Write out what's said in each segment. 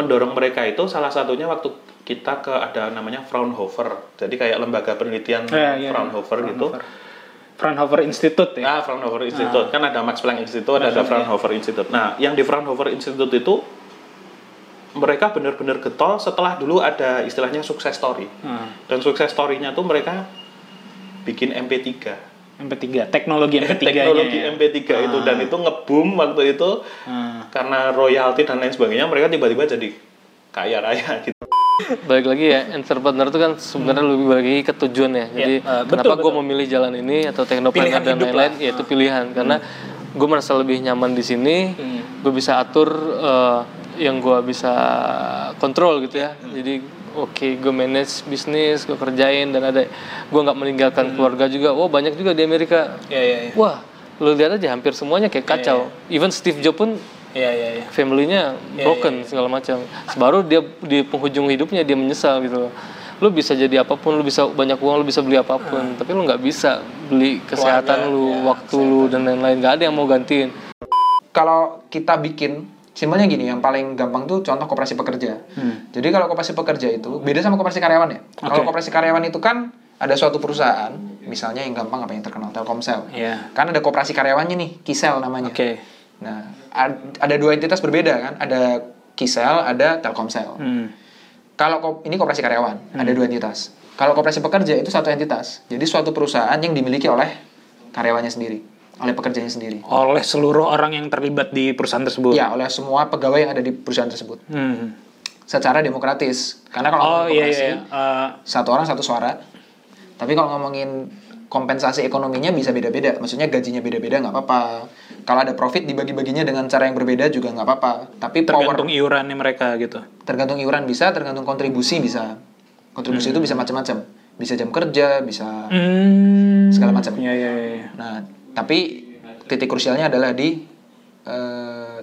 mendorong mereka itu salah satunya waktu kita ke ada namanya Fraunhofer. Jadi kayak lembaga penelitian Fraunhofer gitu. Fraunhofer Institute ya. Fraunhofer Institute. Kan ada Max Planck Institute, ada Fraunhofer Institute. Nah, yang di Fraunhofer Institute itu mereka benar-benar getol setelah dulu ada istilahnya sukses story. Dan sukses story-nya tuh mereka bikin MP3, teknologi MP3 itu, dan itu nge-boom waktu itu karena royalti dan lain sebagainya, mereka tiba-tiba jadi kaya raya gitu. Balik lagi ya, entrepreneur itu kan sebenarnya lebih bagi ke tujuan ya. Jadi kenapa gue memilih jalan ini atau teknopreneur dan lain-lain, yaitu pilihan karena gue merasa lebih nyaman di sini, gue bisa atur yang gue bisa kontrol gitu ya. Jadi oke, gue manage bisnis, gue kerjain, dan ada gue nggak meninggalkan keluarga juga. Wah, banyak juga di Amerika. Wah, lo lihat aja hampir semuanya kayak kacau. Even Steve Jobs pun family-nya broken segala macam. Baru dia di penghujung hidupnya dia menyesal gitu. Lu bisa jadi apapun, lu bisa banyak uang, lu bisa beli apapun, tapi lu nggak bisa beli kesehatan lu, waktu lu, dan lain-lain. Nggak ada yang mau gantiin. Kalau kita bikin, simpelnya gini, yang paling gampang tuh contoh koperasi pekerja. Jadi kalau koperasi pekerja itu beda sama koperasi karyawan ya. Kalau koperasi karyawan itu kan ada suatu perusahaan, misalnya yang gampang apa yang terkenal Telkomsel. Kan ada koperasi karyawannya nih, Kisel namanya. Nah, ada dua entitas berbeda kan, ada Kisel, ada Telkomsel. Kalau ini koperasi karyawan, ada dua entitas. Kalau koperasi pekerja itu satu entitas, jadi suatu perusahaan yang dimiliki oleh karyawannya sendiri, oleh pekerjanya sendiri, oleh seluruh orang yang terlibat di perusahaan tersebut. Ya, oleh semua pegawai yang ada di perusahaan tersebut. Secara demokratis, karena kalau satu orang satu suara. Tapi kalau ngomongin kompensasi ekonominya bisa beda-beda, maksudnya gajinya beda-beda nggak apa-apa. Kalau ada profit dibagi-baginya dengan cara yang berbeda juga nggak apa-apa. Tapi tergantung iurannya mereka gitu. Tergantung iuran bisa, tergantung kontribusi bisa. Kontribusi itu bisa macam-macam, bisa jam kerja, bisa segala macam. Nah, tapi titik krusialnya adalah di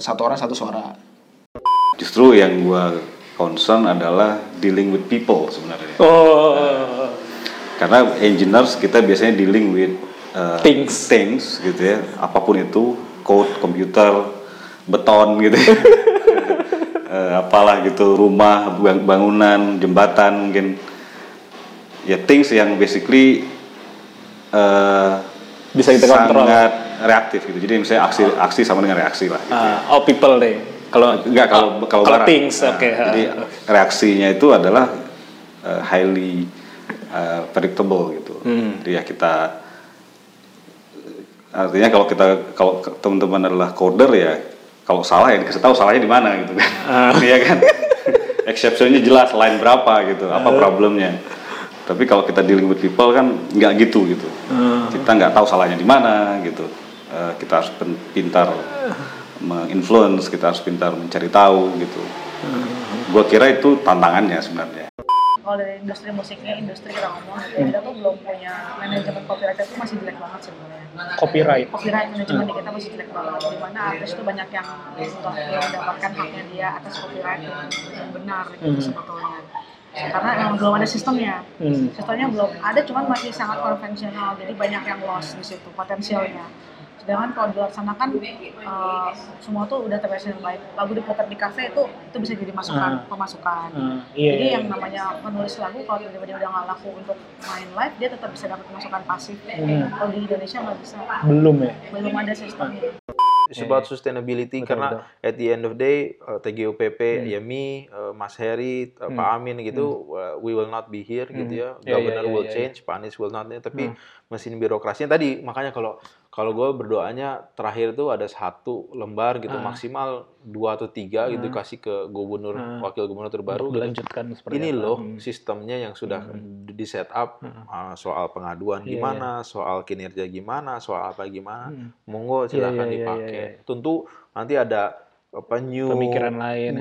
satu orang satu suara. Justru yang gua concern adalah dealing with people sebenarnya. Karena engineers kita biasanya dealing with things gitu ya, apapun itu, code, komputer, beton gitu ya. Apalah gitu, rumah, bangunan, jembatan mungkin. Ya things yang basically bisa kita kontrol, sangat reaktif gitu. Jadi misalnya aksi sama dengan reaksi lah gitu ya. People deh. Kalau things jadi reaksinya itu adalah highly predictable gitu. Jadi ya kita artinya kalau teman-teman adalah coder ya, kalau salah ya dikasih tahu salahnya di mana gitu kan. Iya kan? Exceptionnya jelas line berapa gitu, apa problemnya. Tapi kalau kita dealing with people kan nggak gitu gitu. Kita nggak tahu salahnya di mana gitu. Kita harus pintar menginfluence, kita harus pintar mencari tahu gitu. Gua kira itu tantangannya sebenarnya. Kalau dari industri musiknya, industri kita ngomong, kita tuh belum punya manajemen copyright, itu masih jelek banget sebenarnya. Copyright manajemen di kita masih jelek banget. Di mana artis itu banyak yang mendapatkan haknya dia atas copyright yang benar gitu sebetulnya. Karena emang belum ada sistemnya. Sistemnya belum ada, cuman masih sangat konvensional. Jadi banyak yang loss di situ potensialnya. Sedangkan kalau dilaksanakan semua tuh udah terbiasa yang baik. Lagu diputar di kafe itu bisa jadi masukan, pemasukan. Jadi yang namanya penulis lagu kalau tiba-tiba udah nggak laku untuk main live, dia tetap bisa dapat pemasukan pasif. Kalau di Indonesia nggak bisa. Belum ada sistemnya. It's about sustainability. Betul, karena at the end of the day, TGOPP, Yemi, Mas Heri, Pak Amin gitu, we will not be here gitu ya. Governor will change, Pak Anies will not. Tapi mesin birokrasinya tadi, makanya kalau gue berdoanya terakhir tuh ada satu lembar gitu, maksimal 2 atau 3 gitu kasih ke gubernur, wakil gubernur terbaru. Dilanjutkan gitu. Ini apa? Loh sistemnya yang sudah di set up, soal pengaduan gimana, soal kinerja gimana, soal apa gimana, monggo silahkan dipakai. Tentu nanti ada apa pemikiran lain,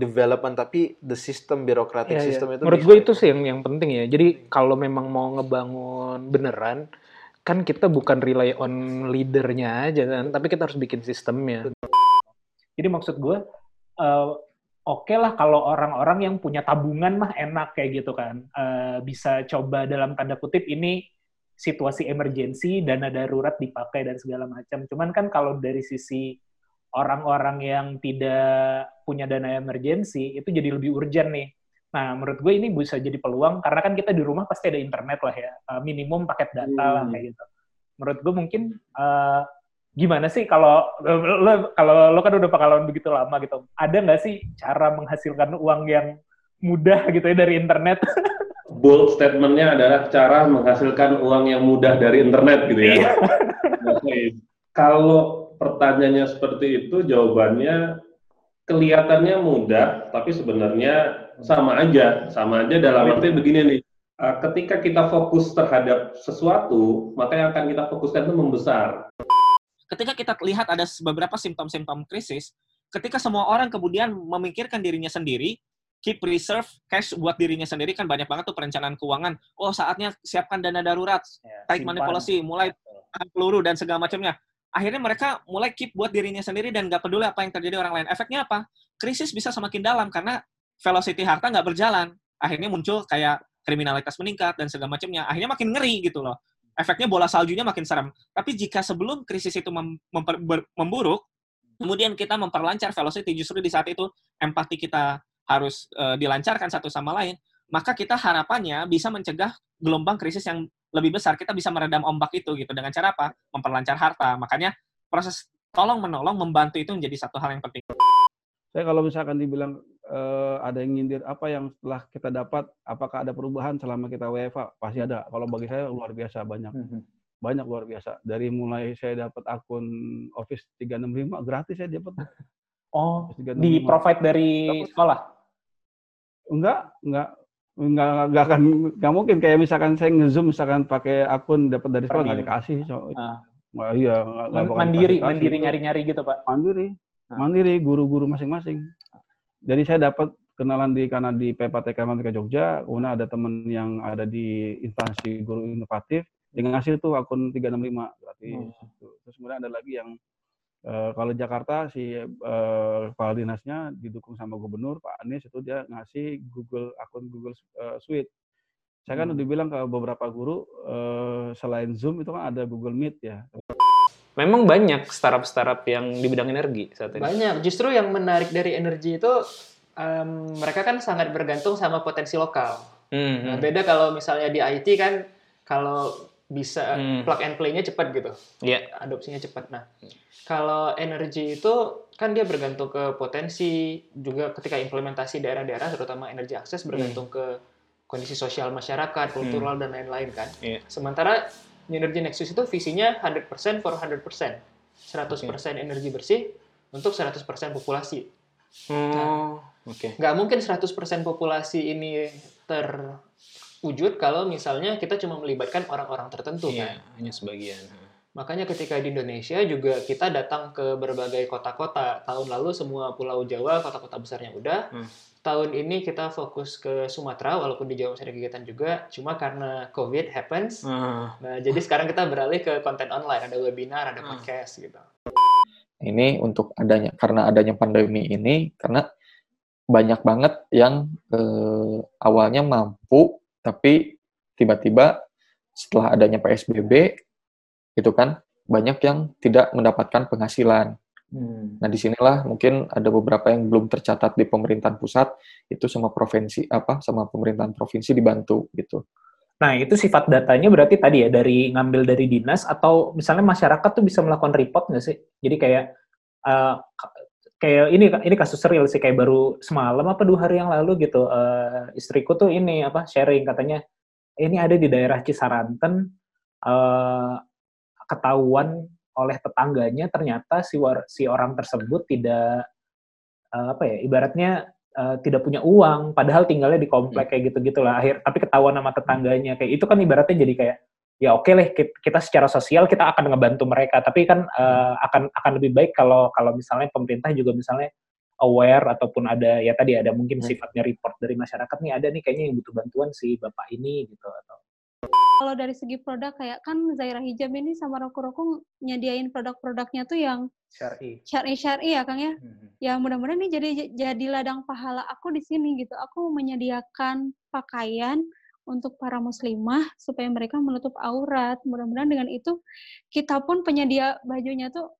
development, tapi the system birokratik system itu. Menurut gue itu sih yang penting ya. Jadi kalau memang mau ngebangun beneran, kan kita bukan rely on leadernya aja, tapi kita harus bikin sistemnya. Jadi maksud gue, oke lah kalau orang-orang yang punya tabungan mah enak kayak gitu kan. Bisa coba dalam tanda kutip ini situasi emergensi, dana darurat dipakai dan segala macam. Cuman kan kalau dari sisi orang-orang yang tidak punya dana emergensi, itu jadi lebih urgent nih. Nah, menurut gue ini bisa jadi peluang, karena kan kita di rumah pasti ada internet lah ya, minimum paket data lah kayak gitu. Menurut gue mungkin gimana sih kalau lo kan udah pengalaman begitu lama gitu, ada nggak sih cara menghasilkan uang yang mudah gitu ya dari internet? Bold statementnya adalah cara menghasilkan uang yang mudah dari internet gitu ya. Okay. Kalau pertanyaannya seperti itu, jawabannya kelihatannya mudah, tapi sebenarnya sama aja dalam arti begini nih. Ketika kita fokus terhadap sesuatu, maka yang akan kita fokuskan itu membesar. Ketika kita lihat ada beberapa simptom-simptom krisis, ketika semua orang kemudian memikirkan dirinya sendiri, keep reserve cash buat dirinya sendiri, kan banyak banget tuh perencanaan keuangan. Oh, saatnya siapkan dana darurat, tight money policy, mulai peluru dan segala macamnya. Akhirnya mereka mulai keep buat dirinya sendiri dan nggak peduli apa yang terjadi orang lain. Efeknya apa? Krisis bisa semakin dalam karena velocity harta nggak berjalan. Akhirnya muncul kayak kriminalitas meningkat dan segala macamnya. Akhirnya makin ngeri gitu loh. Efeknya bola saljunya makin serem. Tapi jika sebelum krisis itu memburuk, kemudian kita memperlancar velocity, justru di saat itu empati kita harus dilancarkan satu sama lain, maka kita harapannya bisa mencegah gelombang krisis yang lebih besar. Kita bisa meredam ombak itu gitu. Dengan cara apa? Memperlancar harta. Makanya proses tolong-menolong, membantu itu menjadi satu hal yang penting. Saya kalau misalkan dibilang ada yang nyindir apa yang setelah kita dapat, apakah ada perubahan selama kita WFA? Pasti ada. Kalau bagi saya luar biasa banyak. Banyak luar biasa. Dari mulai saya dapat akun Office 365 gratis saya dapat. Oh, di-provide dari sekolah? Enggak akan, enggak mungkin kayak misalkan saya nge-zoom misalkan pakai akun dapat dari sekolah enggak dikasih. Nah, iya, mandiri nyari-nyari gitu, Pak. Mandiri guru-guru masing-masing. Jadi saya dapat kenalan karena di PPTK Mandiri Jogja, kemudian ada teman yang ada di instansi guru inovatif, dengan hasil tuh akun 365 gratis. Terus kemudian ada lagi yang kalau Jakarta si kepala dinasnya didukung sama gubernur Pak Anies, itu dia ngasih akun Google Suite. Saya kan udah bilang ke beberapa guru selain Zoom itu kan ada Google Meet ya. Memang banyak startup-startup yang di bidang energi saat ini. Banyak. Justru yang menarik dari energi itu, mereka kan sangat bergantung sama potensi lokal. Nah, beda kalau misalnya di IT kan, kalau bisa plug and play-nya cepat gitu. Adopsinya cepat. Nah, kalau energi itu kan dia bergantung ke potensi, juga ketika implementasi daerah-daerah, terutama energi akses, bergantung ke kondisi sosial masyarakat, kultural, dan lain-lain kan. Sementara New Energy Nexus itu visinya 100% for 100%. 100% energi bersih untuk 100% populasi. Nggak mungkin 100% populasi ini terwujud kalau misalnya kita cuma melibatkan orang-orang tertentu. Kan? Hanya sebagian. Makanya ketika di Indonesia juga kita datang ke berbagai kota-kota. Tahun lalu semua Pulau Jawa, kota-kota besarnya udah. Tahun ini kita fokus ke Sumatera, walaupun di Jawa masih ada kegiatan juga, cuma karena COVID happens. Nah, jadi sekarang kita beralih ke konten online, ada webinar, ada podcast gitu. Ini untuk karena adanya pandemi ini, karena banyak banget yang awalnya mampu, tapi tiba-tiba setelah adanya PSBB, gitu kan, banyak yang tidak mendapatkan penghasilan. Nah, disinilah mungkin ada beberapa yang belum tercatat di pemerintahan pusat itu sama pemerintahan provinsi dibantu gitu. Nah, itu sifat datanya berarti tadi ya ngambil dari dinas atau misalnya masyarakat tuh bisa melakukan report nggak sih? Jadi kayak ini kasus real sih, kayak baru semalam apa 2 hari yang lalu gitu, istriku tuh sharing katanya ini ada di daerah Cisaranten ketahuan oleh tetangganya ternyata si orang tersebut tidak tidak punya uang padahal tinggalnya di komplek kayak gitu-gitulah tapi ketahuan sama tetangganya kayak itu kan ibaratnya jadi kayak ya oke lah kita secara sosial kita akan ngebantu mereka tapi kan akan lebih baik kalau misalnya pemerintah juga misalnya aware ataupun ada ya tadi ada mungkin sifatnya report dari masyarakat nih ada nih kayaknya yang butuh bantuan si bapak ini gitu atau kalau dari segi produk kayak kan Zaira Hijab ini sama Roku-Roku nyediain produk-produknya tuh yang syar'i ya Kang ya. Ya mudah-mudahan ini jadi ladang pahala aku di sini gitu. Aku menyediakan pakaian untuk para muslimah supaya mereka menutup aurat. Mudah-mudahan dengan itu kita pun penyedia bajunya tuh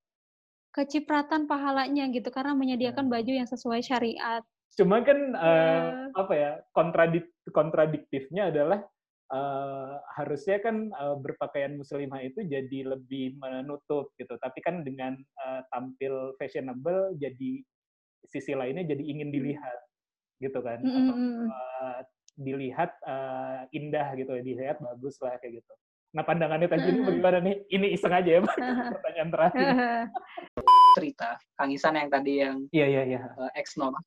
kecipratan pahalanya gitu karena menyediakan baju yang sesuai syariat. Cuma kan apa ya, kontradiktifnya adalah harusnya kan berpakaian muslimah itu jadi lebih menutup gitu, tapi kan dengan tampil fashionable jadi sisi lainnya jadi ingin dilihat gitu kan, atau dilihat indah gitu, dilihat bagus lah kayak gitu. Nah, pandangannya tadi ini bagaimana nih? Ini iseng aja ya, Pak. Pertanyaan terakhir. Cerita Kangisan yang tadi yang ex-nomad.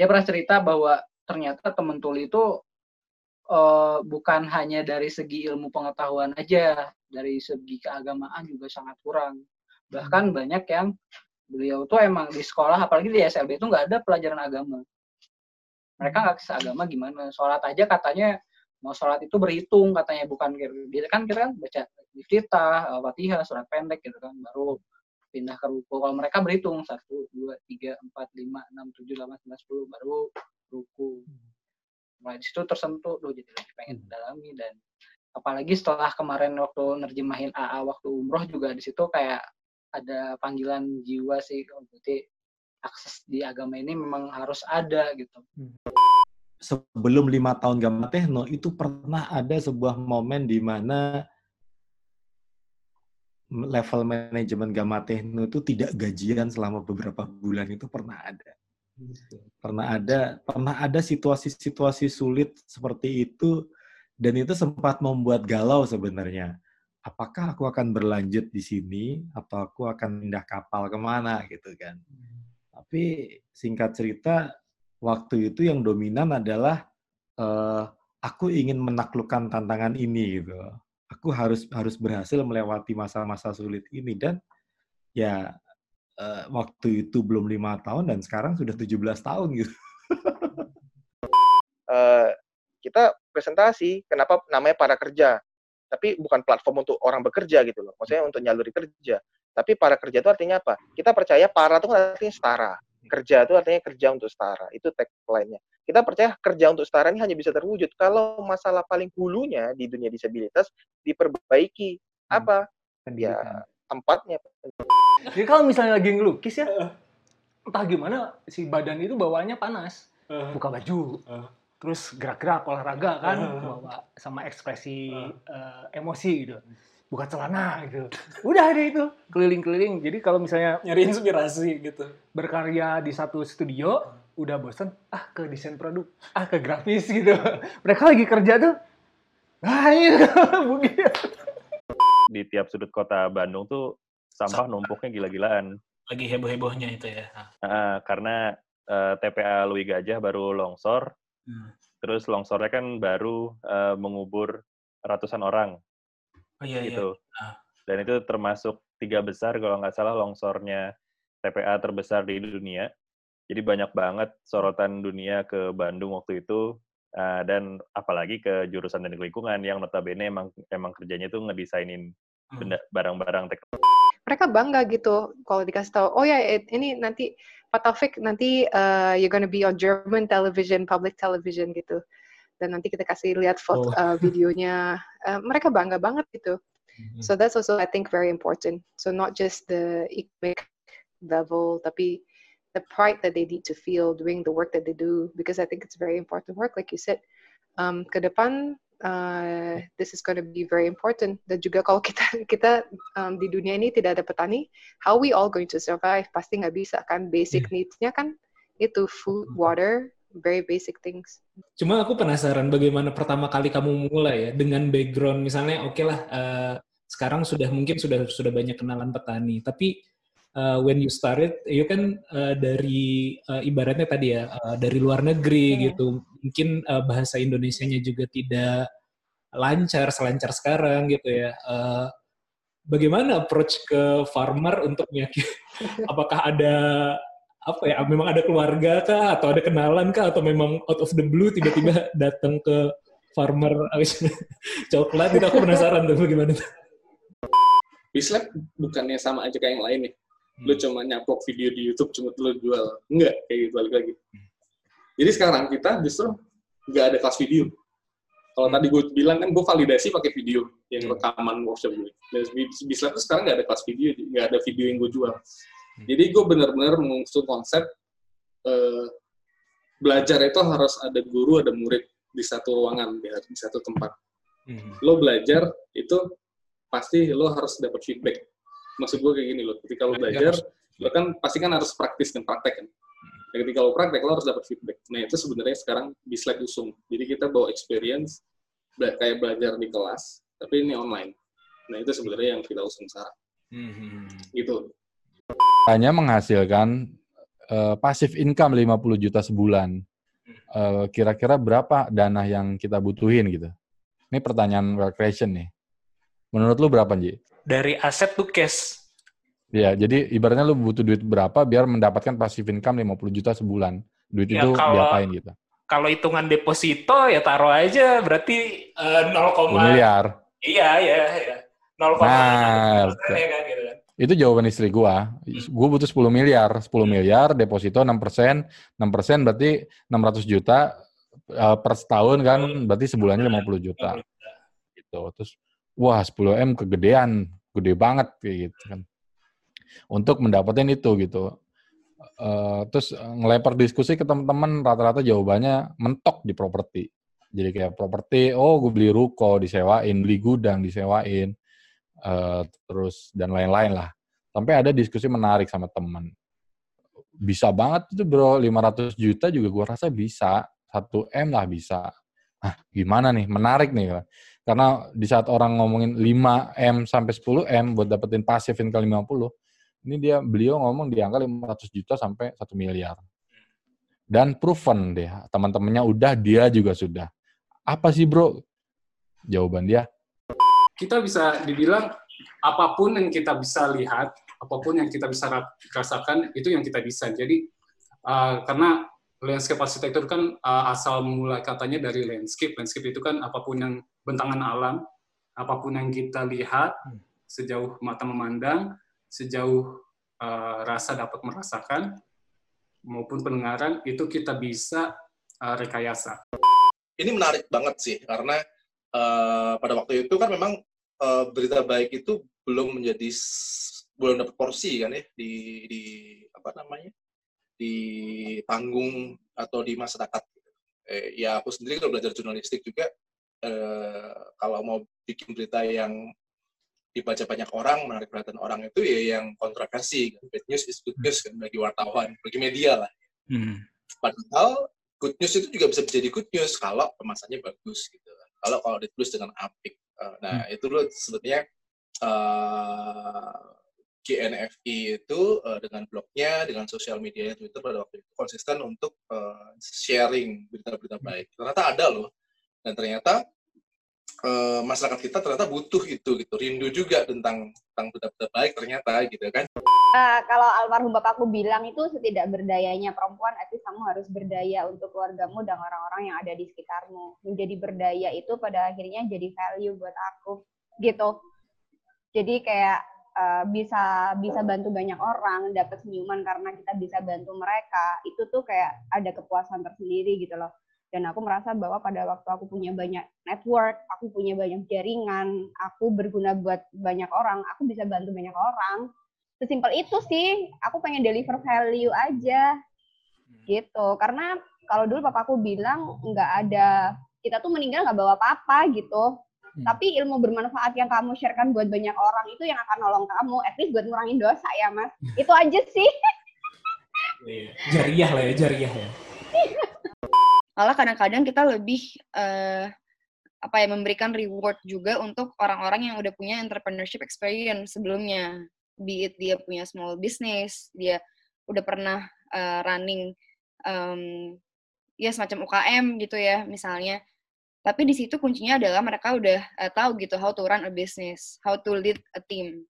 Dia pernah cerita bahwa ternyata teman Tuli itu bukan hanya dari segi ilmu pengetahuan aja, dari segi keagamaan juga sangat kurang. Bahkan banyak yang beliau tuh emang di sekolah, apalagi di SLB itu nggak ada pelajaran agama. Mereka nggak seagama gimana. Sholat aja katanya, mau sholat itu berhitung katanya, bukan dia kan kita kan baca iftitah, Fatihah, surat pendek gitu kan, baru pindah ke ruku. Kalau mereka berhitung 1 2 3 4 5 6 7 8 9 10 baru ruku. Mulai di situ tersentuh, loh, jadi lebih pengen mendalami. Dan apalagi setelah kemarin waktu nerjemahin AA waktu umroh juga di situ kayak ada panggilan jiwa sih, berarti akses di agama ini memang harus ada gitu. Sebelum 5 tahun Gamma Techno itu pernah ada sebuah momen di mana level manajemen Gamma Techno itu tidak gajian selama beberapa bulan, itu pernah ada. Pernah ada situasi-situasi sulit seperti itu, dan itu sempat membuat galau sebenarnya. Apakah aku akan berlanjut di sini atau aku akan pindah kapal kemana gitu kan. Tapi singkat cerita, waktu itu yang dominan adalah aku ingin menaklukkan tantangan ini gitu. Aku harus berhasil melewati masa-masa sulit ini. Dan ya waktu itu belum 5 tahun dan sekarang sudah 17 tahun gitu. Kita presentasi kenapa namanya Para Kerja. Tapi bukan platform untuk orang bekerja gitu loh. Maksudnya untuk nyaluri kerja. Tapi Para Kerja itu artinya apa? Kita percaya para itu kan artinya setara. Kerja itu artinya kerja untuk setara. Itu tagline-nya. Kita percaya kerja untuk setara ini hanya bisa terwujud kalau masalah paling hulunya di dunia disabilitas diperbaiki. Apa? Ya, tempatnya. Jadi kalau misalnya lagi ngelukis ya, entah gimana si badan itu bawaannya panas. Buka baju. Terus gerak-gerak olahraga kan. Bawa sama ekspresi emosi gitu. Buka celana gitu. Udah deh itu. Keliling-keliling. Jadi kalau misalnya nyari inspirasi gitu. Berkarya di satu studio, udah bosan, ke desain produk, ke grafis gitu. Mereka lagi kerja tuh, gitu. Mungkin. Di tiap sudut kota Bandung tuh sampah numpuknya gila-gilaan. Lagi heboh-hebohnya itu ya. Karena TPA Leuwi Gajah baru longsor. Terus longsornya kan baru mengubur ratusan orang. Oh, iya, gitu. Iya. Dan itu termasuk 3 besar kalau nggak salah longsornya TPA terbesar di dunia. Jadi banyak banget sorotan dunia ke Bandung waktu itu, dan apalagi ke jurusan teknik lingkungan yang notabene emang kerjanya itu ngedesainin barang-barang teknologi. Mereka bangga gitu kalau dikasih tahu, oh ya ini nanti Pak Taufik nanti you're gonna be on German television, public television gitu. Dan nanti kita kasih lihat foto videonya, mereka bangga banget gitu. So that's also I think very important. So not just the economic level, tapi the pride that they need to feel doing the work that they do, because I think it's very important work. Like you said, ke depan this is going to be very important. Dan juga kalau kita di dunia ini tidak ada petani, how we all going to survive? Pasti nggak bisa kan, basic needs-nya kan itu food, water. Very basic things. Cuma aku penasaran bagaimana pertama kali kamu mulai ya, dengan background misalnya sekarang mungkin sudah banyak kenalan petani, tapi when you started, you kan dari ibaratnya tadi ya, dari luar negeri gitu, mungkin bahasa Indonesianya juga tidak selancar sekarang gitu ya. Bagaimana approach ke farmer untuk meyakinkan? Apakah ada memang ada keluarga kah, atau ada kenalan kah, atau memang out of the blue tiba-tiba datang ke farmer coklat gitu? Aku penasaran tuh bagaimana. Bislab bukannya sama aja kayak yang lain nih. Lu cuma nyaplok video di YouTube, cuma lu jual. Enggak, kayak gitu lagi. Jadi sekarang kita justru nggak ada kelas video. Kalau tadi gue bilang kan gue validasi pakai video. yang rekaman workshop gue. Bislab tuh sekarang nggak ada kelas video, nggak ada video yang gue jual. Jadi gue benar-benar mengusung konsep belajar itu harus ada guru, ada murid di satu ruangan, di satu tempat. Lo belajar itu pasti lo harus dapat feedback. Maksud gue kayak gini lo, ketika lo belajar, lo kan pasti kan harus praktis dan praktek kan. Nah, ketika lo praktek, lo harus dapat feedback. Nah itu sebenarnya sekarang Bislab usung. Jadi kita bawa experience kayak belajar di kelas, tapi ini online. Nah itu sebenarnya yang kita usung sekarang. Gitu. Hanya menghasilkan passive income 50 juta sebulan. Kira-kira berapa dana yang kita butuhin gitu? Ini pertanyaan wealth creation nih. Menurut lu berapa, Ji? Dari aset to cash. Ya, jadi ibaratnya lu butuh duit berapa biar mendapatkan passive income 50 juta sebulan. Duit ya, itu kalau, diapain gitu? Kalau hitungan deposito ya taruh aja berarti 0, miliar. Iya, iya, iya. 0,5 nah, ya kan gitu kan. Itu jawaban istri gua. Gua butuh 10 miliar. 10 miliar, deposito 6%. 6% berarti 600 juta per setahun kan, berarti sebulannya 50 juta. Gitu. Terus, wah 10M kegedean. Gede banget kayak gitu kan. Untuk mendapatkan itu gitu. Terus ngelempar diskusi ke teman-teman, rata-rata jawabannya mentok di properti. Jadi kayak properti, oh gua beli ruko, disewain. Beli gudang, disewain. Terus dan lain-lain lah. Sampai ada diskusi menarik sama teman. Bisa banget itu bro, 500 juta juga gue rasa bisa. 1M lah bisa. Nah, gimana nih? Menarik nih. Karena di saat orang ngomongin 5M sampai 10M buat dapetin pasif income 50, ini dia beliau ngomong di angka 500 juta sampai 1 miliar. Dan proven deh, teman-temannya udah, dia juga sudah. Apa sih bro? Jawaban dia, kita bisa dibilang apapun yang kita bisa lihat, apapun yang kita bisa rasakan, itu yang kita bisa. Jadi, karena landscape arsitektur kan asal mulai katanya dari landscape. Landscape itu kan apapun yang bentangan alam, apapun yang kita lihat, sejauh mata memandang, sejauh rasa dapat merasakan, maupun pendengaran, itu kita bisa rekayasa. Ini menarik banget sih, karena pada waktu itu kan memang berita baik itu belum menjadi belum dapat porsi kan ya di apa namanya di panggung atau di masyarakat. Ya aku sendiri kalau belajar jurnalistik juga kalau mau bikin berita yang dibaca banyak orang, menarik perhatian orang itu ya yang kontroversi. Kan. Bad news is good news kan bagi wartawan, bagi media lah. Padahal good news itu juga bisa jadi good news kalau kemasannya bagus gitu. Kalau ditulis dengan apik. Nah, itu loh sebetulnya GNFI itu dengan blognya, dengan sosial media Twitter pada waktu itu konsisten untuk sharing berita-berita baik. Ternyata ada loh. Dan ternyata masyarakat kita ternyata butuh itu gitu. Rindu juga tentang berita-berita baik ternyata gitu kan. Kalau almarhum bapakku bilang itu setidak berdayanya perempuan, artinya kamu harus berdaya untuk keluargamu dan orang-orang yang ada di sekitarmu. Menjadi berdaya itu pada akhirnya jadi value buat aku, gitu. Jadi kayak bisa bantu banyak orang, dapat senyuman karena kita bisa bantu mereka. Itu tuh kayak ada kepuasan tersendiri gitu loh. Dan aku merasa bahwa pada waktu aku punya banyak network, aku punya banyak jaringan, aku berguna buat banyak orang, aku bisa bantu banyak orang. Sesimpel itu sih, aku pengen deliver value aja, gitu. Karena kalau dulu papaku bilang, nggak ada, kita tuh meninggal nggak bawa apa-apa, gitu. Tapi ilmu bermanfaat yang kamu sharekan buat banyak orang itu yang akan nolong kamu, at least buat ngurangin dosa ya, Mas. Itu aja sih. Jariah lah ya, jariah ya. Malah kadang-kadang kita lebih memberikan reward juga untuk orang-orang yang udah punya entrepreneurship experience sebelumnya. Be it dia punya small business, dia udah pernah running ya semacam UKM gitu ya misalnya. Tapi di situ kuncinya adalah mereka udah tahu gitu how to run a business, how to lead a team.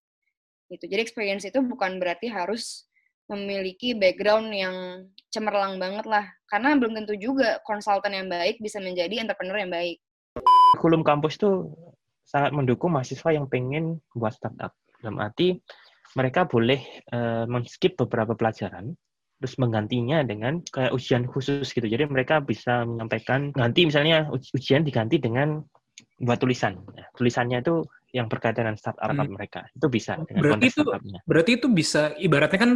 Gitu. Jadi experience itu bukan berarti harus memiliki background yang cemerlang banget lah. Karena belum tentu juga konsultan yang baik bisa menjadi entrepreneur yang baik. Kurikulum kampus tuh sangat mendukung mahasiswa yang pengen buat startup. Dalam arti mereka boleh men-skip beberapa pelajaran, terus menggantinya dengan kayak ujian khusus gitu. Jadi mereka bisa menyampaikan, ganti misalnya ujian diganti dengan buat tulisan. Tulisannya itu yang berkaitan dengan startup mereka. Itu bisa dengan konteks startupnya. Berarti itu bisa, ibaratnya kan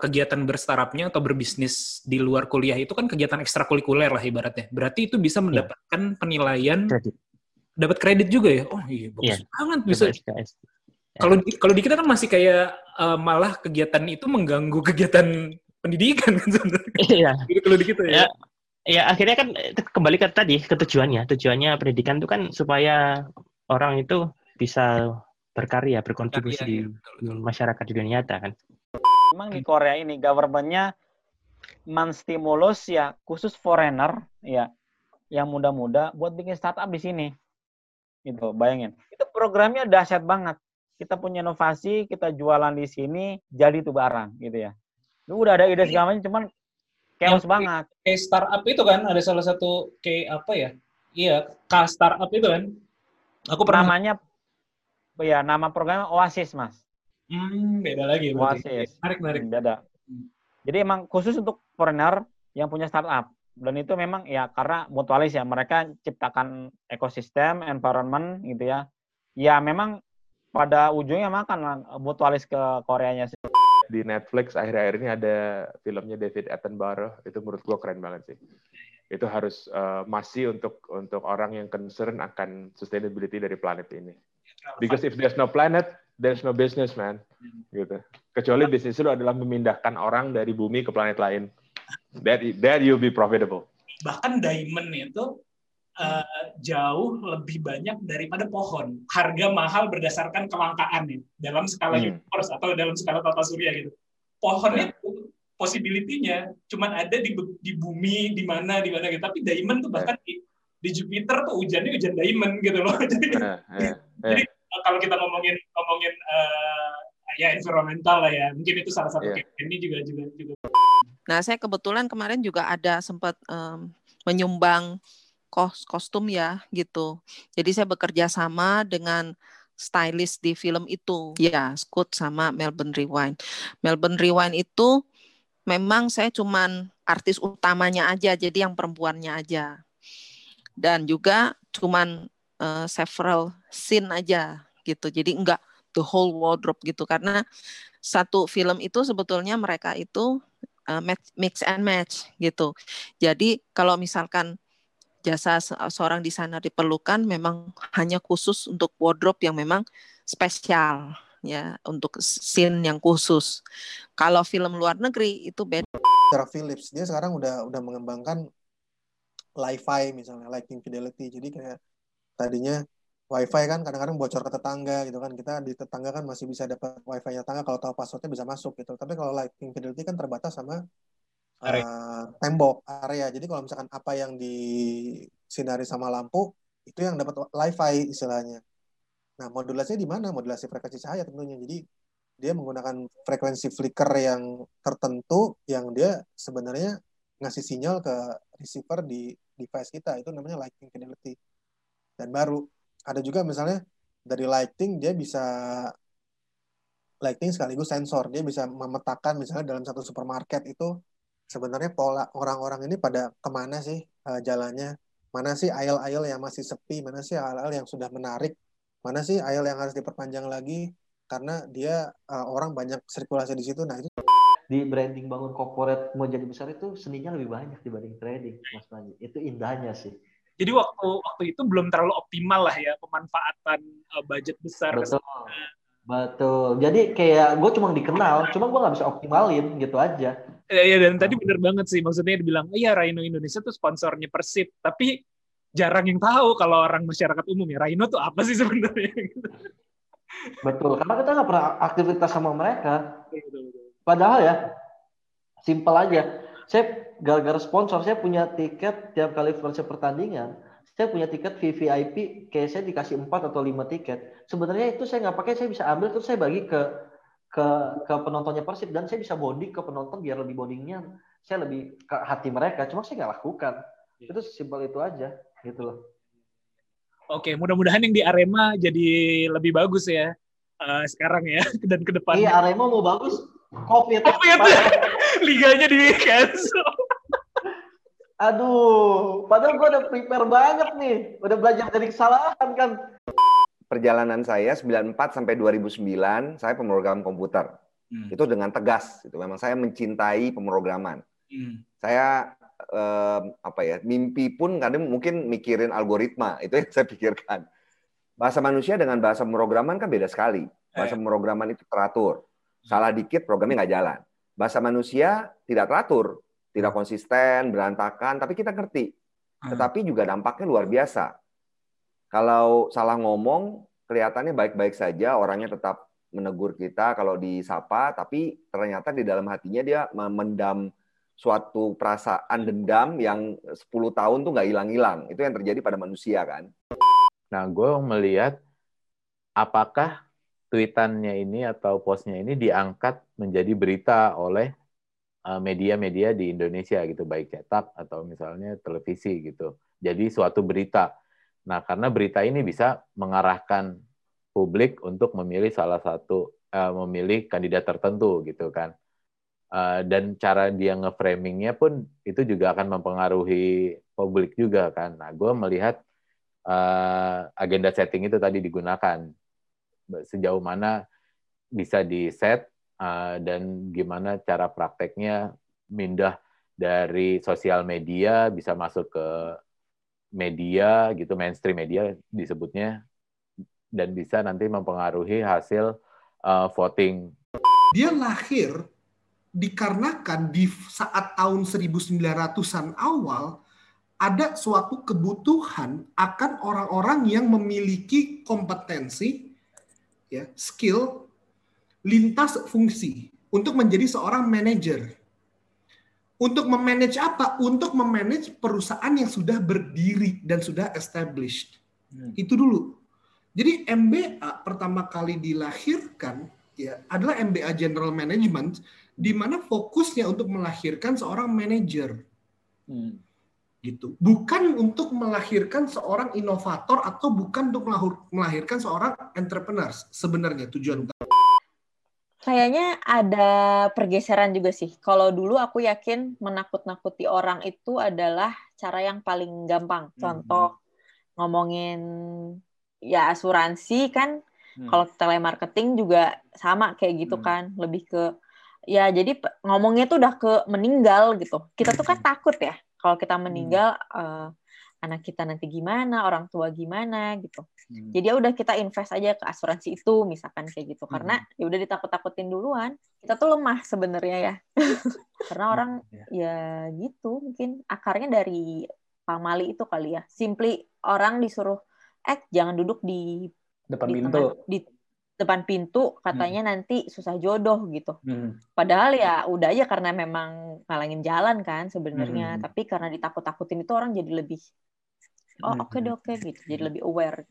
kegiatan berstartupnya atau berbisnis di luar kuliah itu kan kegiatan ekstrakurikuler lah ibaratnya. Berarti itu bisa mendapatkan penilaian, dapat kredit juga ya? Oh iya, bagus banget bisa. Kalau di kita kan masih kayak malah kegiatan itu mengganggu kegiatan pendidikan kan sebenarnya. Iya. Jadi kalau di kita ya. Ya akhirnya kan kembali ke tadi ke tujuannya. Tujuannya pendidikan itu kan supaya orang itu bisa berkarya, berkontribusi di masyarakat di dunia nyata kan. Memang di Korea ini government-nya menstimulus ya khusus foreigner ya yang muda-muda buat bikin startup di sini. Gitu, bayangin. Itu programnya dahsyat banget. Kita punya inovasi, kita jualan di sini, jadi itu barang gitu ya. Lu udah ada ide segala macam cuman chaos banget. Kayak startup itu kan ada salah satu kayak apa ya? Iya, startup itu kan. Aku pernah nama programnya Oasis, Mas. Beda lagi. Oasis. Menarik. Beda. Jadi emang khusus untuk foreigner yang punya startup. Dan itu memang ya karena mutualis ya, mereka ciptakan ekosistem, environment gitu ya. Ya memang pada ujungnya makan mutualis ke Koreanya sih. Di Netflix akhir-akhir ini ada filmnya David Attenborough, itu menurut gue keren banget sih. Itu harus masih untuk orang yang concern akan sustainability dari planet ini. Because if there's no planet, there's no business, man. Gitu. Kecuali bisnis lu adalah memindahkan orang dari bumi ke planet lain. That you'll be profitable. Bahkan diamond itu jauh lebih banyak daripada pohon. Harga mahal berdasarkan kelangkaan nih dalam skala universe atau dalam skala tata surya gitu. Pohon itu possibility-nya cuman ada di bumi di mana gitu. Tapi diamond tuh bahkan di Jupiter tuh hujannya hujan diamond gitu loh. Jadi kalau kita ngomongin ya environmental lah ya. Mungkin itu salah satu ini juga. Nah, saya kebetulan kemarin juga ada sempat menyumbang kostum ya gitu. Jadi saya bekerja sama dengan stylist di film itu. Ya, Scoot sama Melbourne Rewind. Melbourne Rewind itu memang saya cuman artis utamanya aja, jadi yang perempuannya aja. Dan juga cuman several scene aja gitu. Jadi enggak the whole wardrobe gitu karena satu film itu sebetulnya mereka itu mix and match gitu. Jadi kalau misalkan jasa seorang desainer diperlukan memang hanya khusus untuk wardrobe yang memang spesial ya untuk scene yang khusus. Kalau film luar negeri itu beda. Philips dia sekarang udah mengembangkan Li-Fi misalnya lighting fidelity. Jadi kayak tadinya Wi-Fi kan kadang-kadang bocor ke tetangga gitu kan. Kita di tetangga kan masih bisa dapat Wi-Fi-nya tetangga kalau tahu passwordnya bisa masuk gitu. Tapi kalau lighting fidelity kan terbatas sama tembok area. Jadi kalau misalkan apa yang disinari sama lampu itu yang dapat Li-Fi istilahnya. Nah, modulasinya di mana? Modulasi frekuensi cahaya tentunya. Jadi dia menggunakan frekuensi flicker yang tertentu yang dia sebenarnya ngasih sinyal ke receiver di device kita. Itu namanya lighting fidelity. Dan baru ada juga misalnya dari lighting dia bisa lighting sekaligus sensor. Dia bisa memetakan misalnya dalam satu supermarket itu sebenarnya pola orang-orang ini pada kemana sih jalannya, mana sih aisle-aisle yang masih sepi, mana sih aisle-aisle yang sudah menarik, mana sih aisle yang harus diperpanjang lagi karena dia orang banyak sirkulasi di situ. Nah itu di branding bangun corporate mau jadi besar itu seninya lebih banyak dibanding trading, Mas Panji. Itu indahnya sih. Jadi waktu itu belum terlalu optimal lah ya pemanfaatan budget besar. Betul. Jadi kayak gue cuma dikenal, cuma gue nggak bisa optimalin gitu aja. Iya, dan tadi benar banget sih. Maksudnya dibilang, iya Raino Indonesia tuh sponsornya Persib. Tapi jarang yang tahu kalau orang masyarakat umum ya, Raino tuh apa sih sebenarnya? Betul, karena kita nggak pernah aktivitas sama mereka. Padahal ya, simpel aja. Saya gara-gara sponsor, saya punya tiket tiap kali versi pertandingan. Saya punya tiket VVIP, kayak saya dikasih 4 atau 5 tiket. Sebenarnya itu saya nggak pakai, saya bisa ambil, terus saya bagi ke penontonnya Persib dan saya bisa bonding ke penonton biar lebih bondingnya saya lebih ke hati mereka. Cuma saya nggak lakukan. Itu simpel itu aja gitu loh. Oke, mudah-mudahan yang di Arema jadi lebih bagus ya sekarang ya dan ke depan. Iya, Arema mau bagus. Covid. Liganya di cancel. Aduh, padahal gue udah prepare banyak nih. Udah belajar dari kesalahan kan. Perjalanan saya 94 sampai 2009, saya pemrogram komputer. Itu dengan tegas. Itu memang saya mencintai pemrograman. Saya mimpi pun kadang mungkin mikirin algoritma, itu yang saya pikirkan. Bahasa manusia dengan bahasa pemrograman kan beda sekali. Bahasa pemrograman itu teratur. Salah dikit programnya nggak jalan. Bahasa manusia tidak teratur, tidak konsisten, berantakan, tapi kita ngerti. Tetapi juga dampaknya luar biasa. Kalau salah ngomong, kelihatannya baik-baik saja, orangnya tetap menegur kita kalau disapa, tapi ternyata di dalam hatinya dia memendam suatu perasaan dendam yang 10 tahun tuh nggak hilang-hilang. Itu yang terjadi pada manusia, kan? Nah, gue melihat apakah tweetannya ini atau postnya ini diangkat menjadi berita oleh media-media di Indonesia gitu, baik cetak atau misalnya televisi gitu. Jadi suatu berita. Nah, karena berita ini bisa mengarahkan publik untuk memilih salah satu, memilih kandidat tertentu gitu kan. Dan cara dia nge-framingnya pun itu juga akan mempengaruhi publik juga kan. Nah, gue melihat agenda setting itu tadi digunakan. Sejauh mana bisa di-set, dan gimana cara prakteknya pindah dari sosial media bisa masuk ke media gitu, mainstream media disebutnya, dan bisa nanti mempengaruhi hasil voting. Dia lahir dikarenakan di saat tahun 1900-an awal ada suatu kebutuhan akan orang-orang yang memiliki kompetensi, ya, skill lintas fungsi untuk menjadi seorang manajer. Untuk memanage apa? Untuk memanage perusahaan yang sudah berdiri dan sudah established. Itu dulu. Jadi MBA pertama kali dilahirkan ya adalah MBA General Management, di mana fokusnya untuk melahirkan seorang manajer. Gitu. Bukan untuk melahirkan seorang inovator atau bukan untuk melahirkan seorang entrepreneur. Sebenarnya tujuan kayaknya ada pergeseran juga sih. Kalau dulu aku yakin menakut-nakuti orang itu adalah cara yang paling gampang. Contoh, ngomongin ya asuransi kan, kalau telemarketing juga sama kayak gitu kan, lebih ke, ya jadi ngomongnya tuh udah ke meninggal gitu. Kita tuh kan takut ya, kalau kita meninggal, anak kita nanti gimana, orang tua gimana gitu. Jadi ya udah kita invest aja ke asuransi itu misalkan kayak gitu. Karena ya udah ditakut-takutin duluan. Kita tuh lemah sebenarnya ya. Karena orang ya gitu mungkin akarnya dari pamali itu kali ya. Simply orang disuruh jangan duduk di depan pintu. Di depan pintu katanya nanti susah jodoh gitu. Padahal ya udah aja karena memang ngalangin jalan kan sebenarnya, tapi karena ditakut-takutin itu orang jadi lebih oke gitu, jadi lebih aware.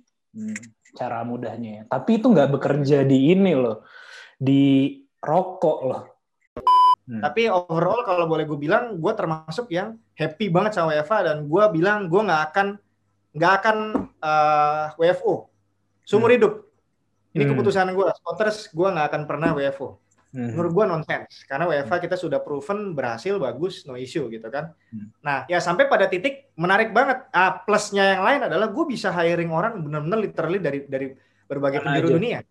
Cara mudahnya ya. Tapi itu nggak bekerja di ini loh, di rokok loh. Tapi overall kalau boleh gue bilang, gue termasuk yang happy banget sama WFA, dan gue bilang gue nggak akan WFO seumur hidup. Ini keputusan gue, spotters gue nggak akan pernah WFO. Menurut gue nonsense, karena WFA kita sudah proven berhasil, bagus, no issue gitu kan. Nah ya sampai pada titik menarik banget. Plusnya yang lain adalah gue bisa hiring orang benar-benar literally dari berbagai penjuru dunia.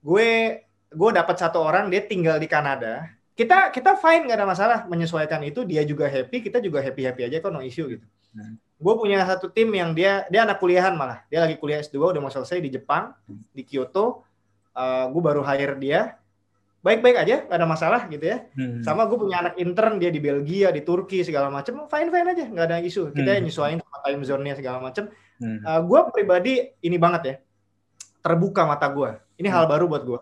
Gue dapat satu orang, dia tinggal di Kanada. Kita fine, nggak ada masalah menyesuaikan itu. Dia juga happy, kita juga happy aja kok, no issue gitu. Gue punya satu tim yang dia anak kuliahan malah. Dia lagi kuliah S2, udah mau selesai di Jepang, di Kyoto. Gue baru hire dia. Baik-baik aja, gak ada masalah gitu ya. Sama gue punya anak intern, dia di Belgia, di Turki, segala macam. Fine-fine aja, gak ada isu. Kita nyesuaiin sama time zone-nya, segala macam. Gue pribadi ini banget ya. Terbuka mata gue. Ini hal baru buat gue.